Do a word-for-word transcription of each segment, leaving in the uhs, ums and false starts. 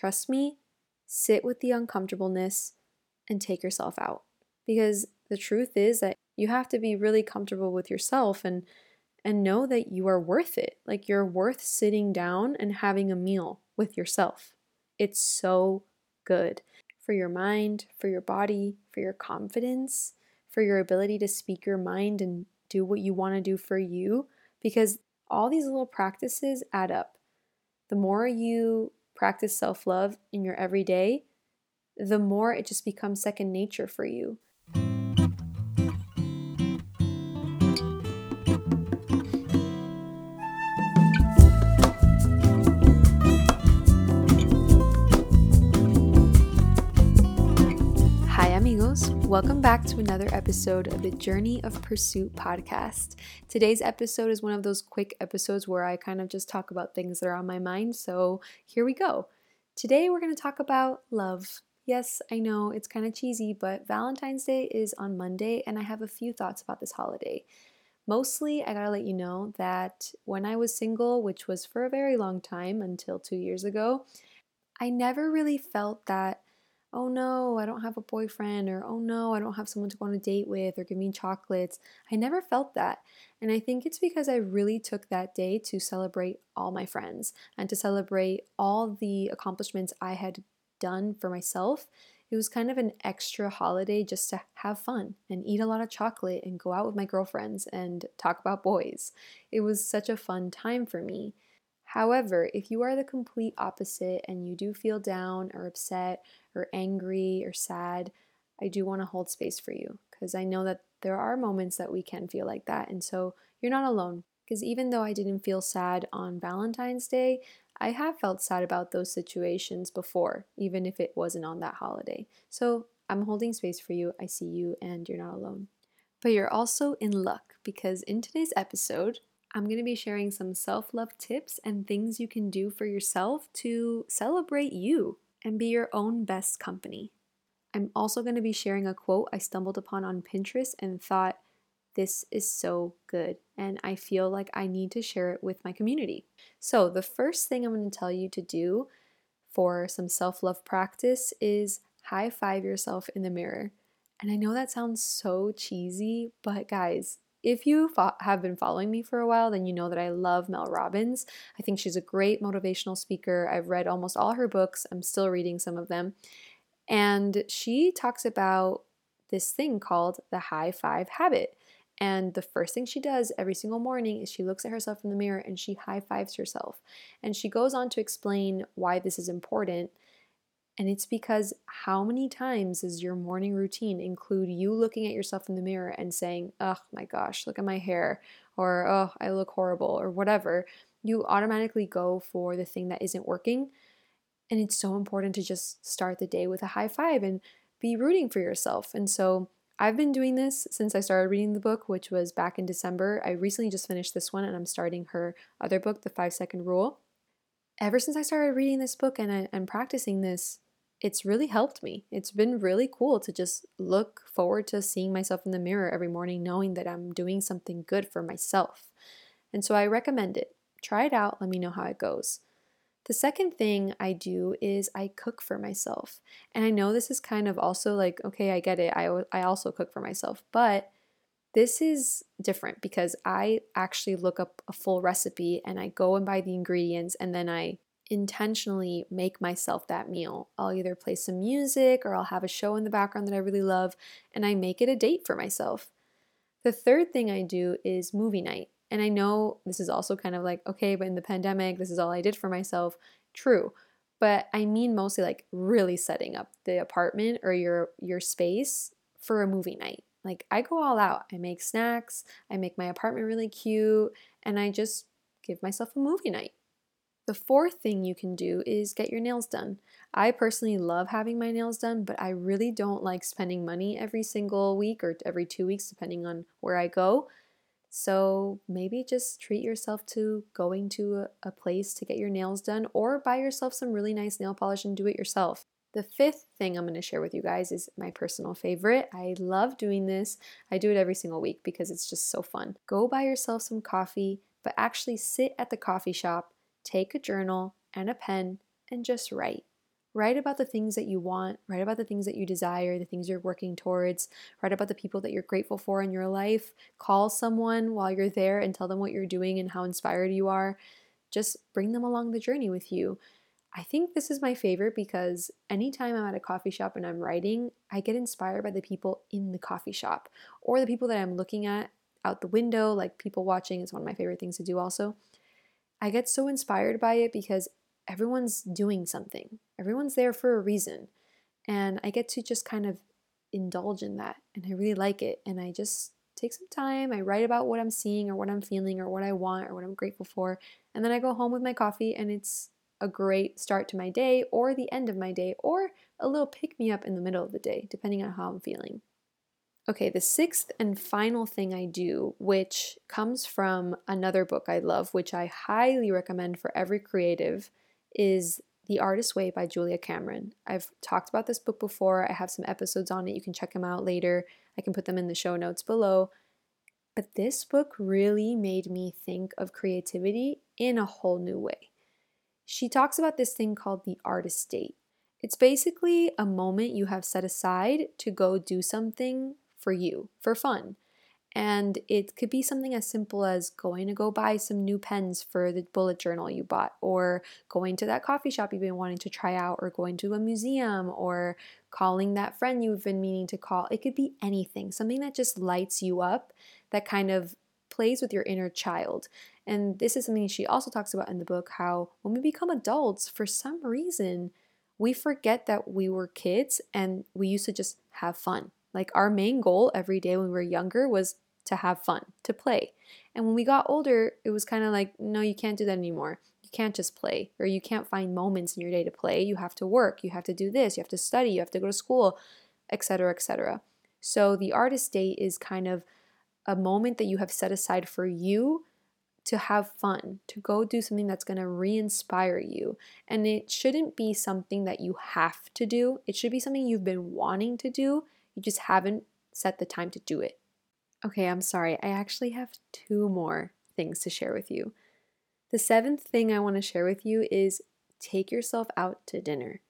Trust me, sit with the uncomfortableness and take yourself out. Because the truth is that you have to be really comfortable with yourself and and know that you are worth it. Like, you're worth sitting down and having a meal with yourself. It's so good for your mind, for your body, for your confidence, for your ability to speak your mind and do what you want to do for you, because all these little practices add up. The more you practice self-love in your everyday, the more it just becomes second nature for you. Welcome back to another episode of the Journey of Pursuit podcast. Today's episode is one of those quick episodes where I kind of just talk about things that are on my mind, so here we go. Today we're going to talk about love. Yes, I know it's kind of cheesy, but Valentine's Day is on Monday, and I have a few thoughts about this holiday. Mostly, I gotta let you know that when I was single, which was for a very long time until two years ago, I never really felt that, oh no, I don't have a boyfriend, or oh no, I don't have someone to go on a date with or give me chocolates. I never felt that. And I think it's because I really took that day to celebrate all my friends and to celebrate all the accomplishments I had done for myself. It was kind of an extra holiday just to have fun and eat a lot of chocolate and go out with my girlfriends and talk about boys. It was such a fun time for me. However, if you are the complete opposite and you do feel down or upset or angry or sad, I do want to hold space for you, because I know that there are moments that we can feel like that. And so you're not alone, because even though I didn't feel sad on Valentine's Day, I have felt sad about those situations before, even if it wasn't on that holiday. So I'm holding space for you. I see you, and you're not alone. But you're also in luck, because in today's episode, I'm going to be sharing some self-love tips and things you can do for yourself to celebrate you and be your own best company. I'm also going to be sharing a quote I stumbled upon on Pinterest and thought, this is so good, and I feel like I need to share it with my community. So the first thing I'm going to tell you to do for some self-love practice is high-five yourself in the mirror. And I know that sounds so cheesy, but guys, if you fo- have been following me for a while, then you know that I love Mel Robbins. I think she's a great motivational speaker. I've read almost all her books. I'm still reading some of them. And she talks about this thing called the high five habit. And the first thing she does every single morning is she looks at herself in the mirror and she high fives herself. And she goes on to explain why this is important. And it's because how many times does your morning routine include you looking at yourself in the mirror and saying, oh my gosh, look at my hair, or oh, I look horrible, or whatever. You automatically go for the thing that isn't working. And it's so important to just start the day with a high five and be rooting for yourself. And so I've been doing this since I started reading the book, which was back in December. I recently just finished this one, and I'm starting her other book, The Five Second Rule. Ever since I started reading this book and, I, and practicing this, it's really helped me. It's been really cool to just look forward to seeing myself in the mirror every morning, knowing that I'm doing something good for myself. And so I recommend it. Try it out. Let me know how it goes. The second thing I do is I cook for myself. And I know this is kind of also like, okay, I get it. I, I also cook for myself, but this is different, because I actually look up a full recipe and I go and buy the ingredients, and then I intentionally make myself that meal. I'll either play some music or I'll have a show in the background that I really love, and I make it a date for myself. The third thing I do is movie night. And I know this is also kind of like, okay, but in the pandemic, this is all I did for myself. True. But I mean mostly like really setting up the apartment or your your space for a movie night. Like, I go all out. I make snacks, I make my apartment really cute, and I just give myself a movie night. The fourth thing you can do is get your nails done. I personally love having my nails done, but I really don't like spending money every single week or every two weeks, depending on where I go. So maybe just treat yourself to going to a place to get your nails done, or buy yourself some really nice nail polish and do it yourself. The fifth thing I'm going to share with you guys is my personal favorite. I love doing this. I do it every single week because it's just so fun. Go buy yourself some coffee, but actually sit at the coffee shop, take a journal and a pen, and just write. Write about the things that you want, write about the things that you desire, the things you're working towards, write about the people that you're grateful for in your life, call someone while you're there and tell them what you're doing and how inspired you are. Just bring them along the journey with you. I think this is my favorite because anytime I'm at a coffee shop and I'm writing, I get inspired by the people in the coffee shop or the people that I'm looking at out the window, like people watching is one of my favorite things to do also. I get so inspired by it because everyone's doing something. Everyone's there for a reason. And I get to just kind of indulge in that. And I really like it. And I just take some time. I write about what I'm seeing or what I'm feeling or what I want or what I'm grateful for. And then I go home with my coffee and it's a great start to my day or the end of my day or a little pick-me-up in the middle of the day, depending on how I'm feeling. Okay, the sixth and final thing I do, which comes from another book I love, which I highly recommend for every creative, is The Artist's Way by Julia Cameron. I've talked about this book before. I have some episodes on it. You can check them out later. I can put them in the show notes below. But this book really made me think of creativity in a whole new way. She talks about this thing called the artist's date. It's basically a moment you have set aside to go do something for you, for fun. And it could be something as simple as going to go buy some new pens for the bullet journal you bought, or going to that coffee shop you've been wanting to try out, or going to a museum, or calling that friend you've been meaning to call. It could be anything, something that just lights you up, that kind of plays with your inner child. And this is something she also talks about in the book, how when we become adults, for some reason, we forget that we were kids and we used to just have fun. Like our main goal every day when we were younger was to have fun, to play. And when we got older, it was kind of like, no, you can't do that anymore. You can't just play, or you can't find moments in your day to play. You have to work, you have to do this, you have to study, you have to go to school, et cetera, et cetera. So the artist's day is kind of a moment that you have set aside for you to have fun, to go do something that's going to re-inspire you. And it shouldn't be something that you have to do. It should be something you've been wanting to do. You just haven't set the time to do it. Okay, I'm sorry. I actually have two more things to share with you. The seventh thing I want to share with you is take yourself out to dinner.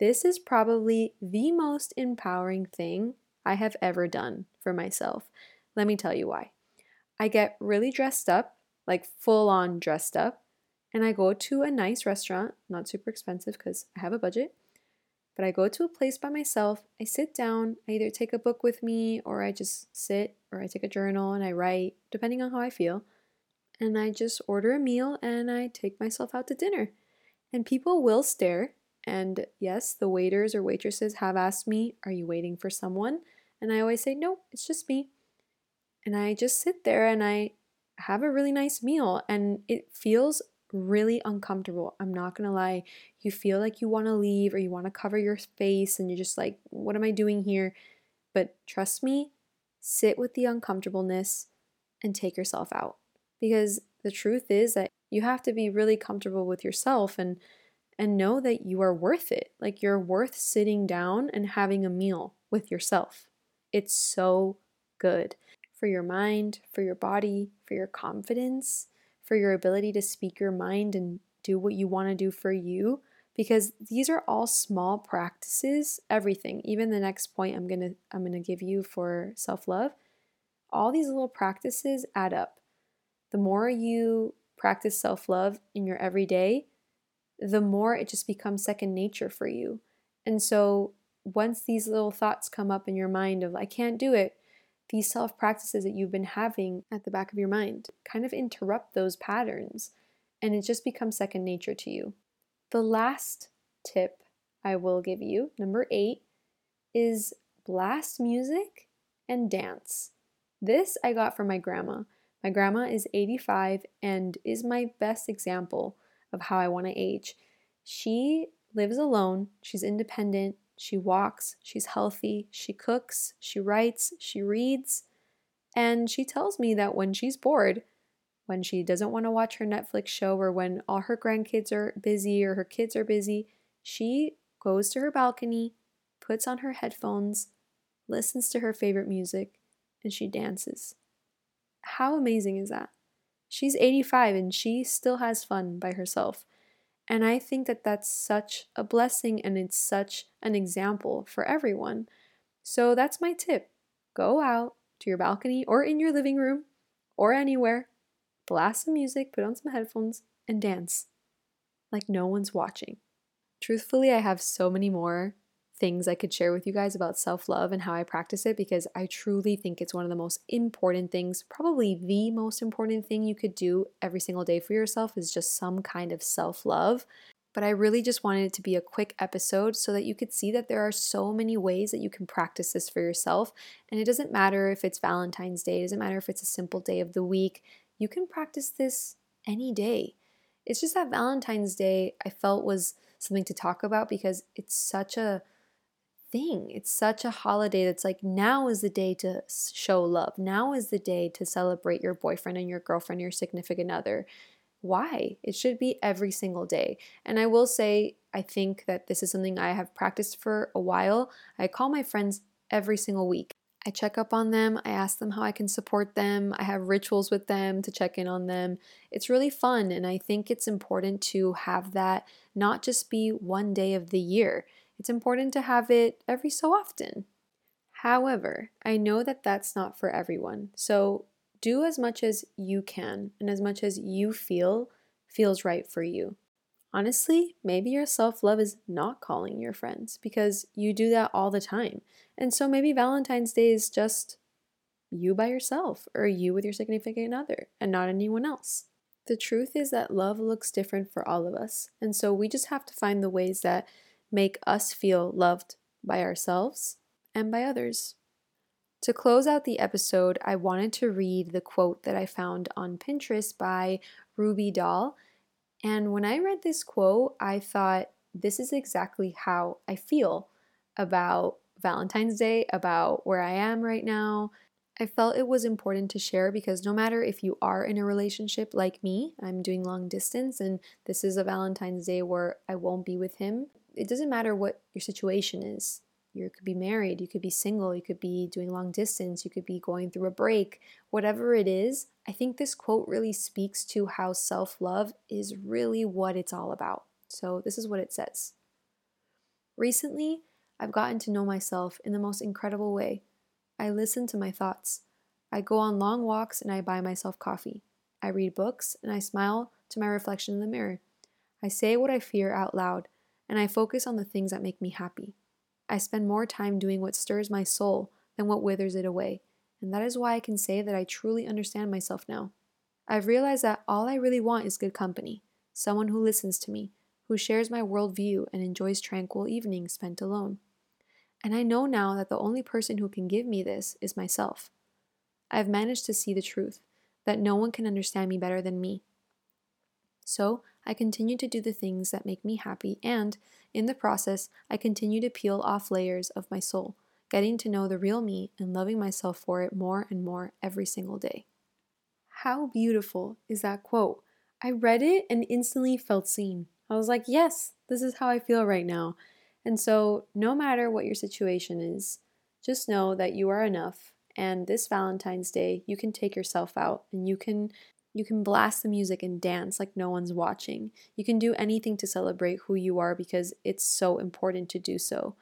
This is probably the most empowering thing I have ever done for myself. Let me tell you why. I get really dressed up, like full-on dressed up, and I go to a nice restaurant, not super expensive because I have a budget. But I go to a place by myself, I sit down, I either take a book with me or I just sit or I take a journal and I write, depending on how I feel. And I just order a meal and I take myself out to dinner. And people will stare. And yes, the waiters or waitresses have asked me, are you waiting for someone? And I always say, no, it's just me. And I just sit there and I have a really nice meal and it feels really uncomfortable. I'm not gonna lie. You feel like you want to leave or you want to cover your face and you're just like, what am I doing here? But trust me, sit with the uncomfortableness and take yourself out. Because the truth is that you have to be really comfortable with yourself and and know that you are worth it. Like you're worth sitting down and having a meal with yourself. It's so good for your mind, for your body, for your confidence, for your ability to speak your mind and do what you want to do for you, because these are all small practices. Everything, even the next point I'm gonna I'm gonna give you for self-love, all these little practices add up. The more you practice self-love in your everyday, the more it just becomes second nature for you. And so once these little thoughts come up in your mind of I can't do it, these self-practices that you've been having at the back of your mind kind of interrupt those patterns and it just becomes second nature to you. The last tip I will give you, number eight, is blast music and dance. This I got from my grandma. My grandma is eighty-five and is my best example of how I want to age. She lives alone, she's independent, she walks, she's healthy, she cooks, she writes, she reads, and she tells me that when she's bored, when she doesn't want to watch her Netflix show or when all her grandkids are busy or her kids are busy, she goes to her balcony, puts on her headphones, listens to her favorite music, and she dances. How amazing is that? She's eighty-five and she still has fun by herself. And I think that that's such a blessing, and it's such an example for everyone. So that's my tip. Go out to your balcony or in your living room or anywhere, blast some music, put on some headphones, and dance like no one's watching. Truthfully, I have so many more things I could share with you guys about self-love and how I practice it, because I truly think it's one of the most important things, probably the most important thing you could do every single day for yourself, is just some kind of self-love. But I really just wanted it to be a quick episode so that you could see that there are so many ways that you can practice this for yourself. And it doesn't matter if it's Valentine's Day, it doesn't matter if it's a simple day of the week, you can practice this any day. It's just that Valentine's Day I felt was something to talk about because it's such a thing. It's such a holiday that's like, now is the day to show love. Now is the day to celebrate your boyfriend and your girlfriend, your significant other. Why? It should be every single day. And I will say, I think that this is something I have practiced for a while. I call my friends every single week. I check up on them. I ask them how I can support them. I have rituals with them to check in on them. It's really fun. And I think it's important to have that not just be one day of the year. It's important to have it every so often. However, I know that that's not for everyone. So do as much as you can and as much as you feel feels right for you. Honestly, maybe your self-love is not calling your friends because you do that all the time. And so maybe Valentine's Day is just you by yourself or you with your significant other and not anyone else. The truth is that love looks different for all of us. And so we just have to find the ways that make us feel loved by ourselves and by others. To close out the episode, I wanted to read the quote that I found on Pinterest by Ruby Dahl. And when I read this quote, I thought, this is exactly how I feel about Valentine's Day, about where I am right now. I felt it was important to share because no matter if you are in a relationship like me, I'm doing long distance and this is a Valentine's Day where I won't be with him. It doesn't matter what your situation is. You could be married, you could be single, you could be doing long distance, you could be going through a break, whatever it is. I think this quote really speaks to how self-love is really what it's all about. So this is what it says. Recently, I've gotten to know myself in the most incredible way. I listen to my thoughts. I go on long walks and I buy myself coffee. I read books and I smile to my reflection in the mirror. I say what I fear out loud and I focus on the things that make me happy. I spend more time doing what stirs my soul than what withers it away, and that is why I can say that I truly understand myself now. I've realized that all I really want is good company, someone who listens to me, who shares my worldview and enjoys tranquil evenings spent alone. And I know now that the only person who can give me this is myself. I've managed to see the truth, that no one can understand me better than me. So, I continue to do the things that make me happy and, in the process, I continue to peel off layers of my soul, getting to know the real me and loving myself for it more and more every single day. How beautiful is that quote? I read it and instantly felt seen. I was like, yes, this is how I feel right now. And so, no matter what your situation is, just know that you are enough, and this Valentine's Day, you can take yourself out and you can You can blast the music and dance like no one's watching. You can do anything to celebrate who you are because it's so important to do so.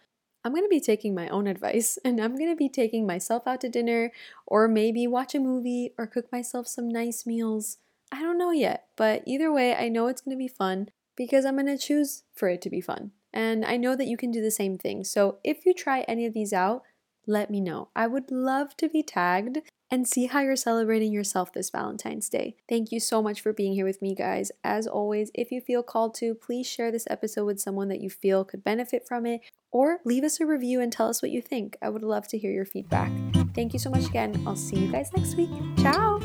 I'm going to be taking my own advice and I'm going to be taking myself out to dinner or maybe watch a movie or cook myself some nice meals. I don't know yet, but either way, I know it's going to be fun because I'm going to choose for it to be fun. And I know that you can do the same thing. So if you try any of these out, let me know. I would love to be tagged and see how you're celebrating yourself this Valentine's Day. Thank you so much for being here with me, guys. As always, if you feel called to, please share this episode with someone that you feel could benefit from it, or leave us a review and tell us what you think. I would love to hear your feedback. Thank you so much again. I'll see you guys next week. Ciao!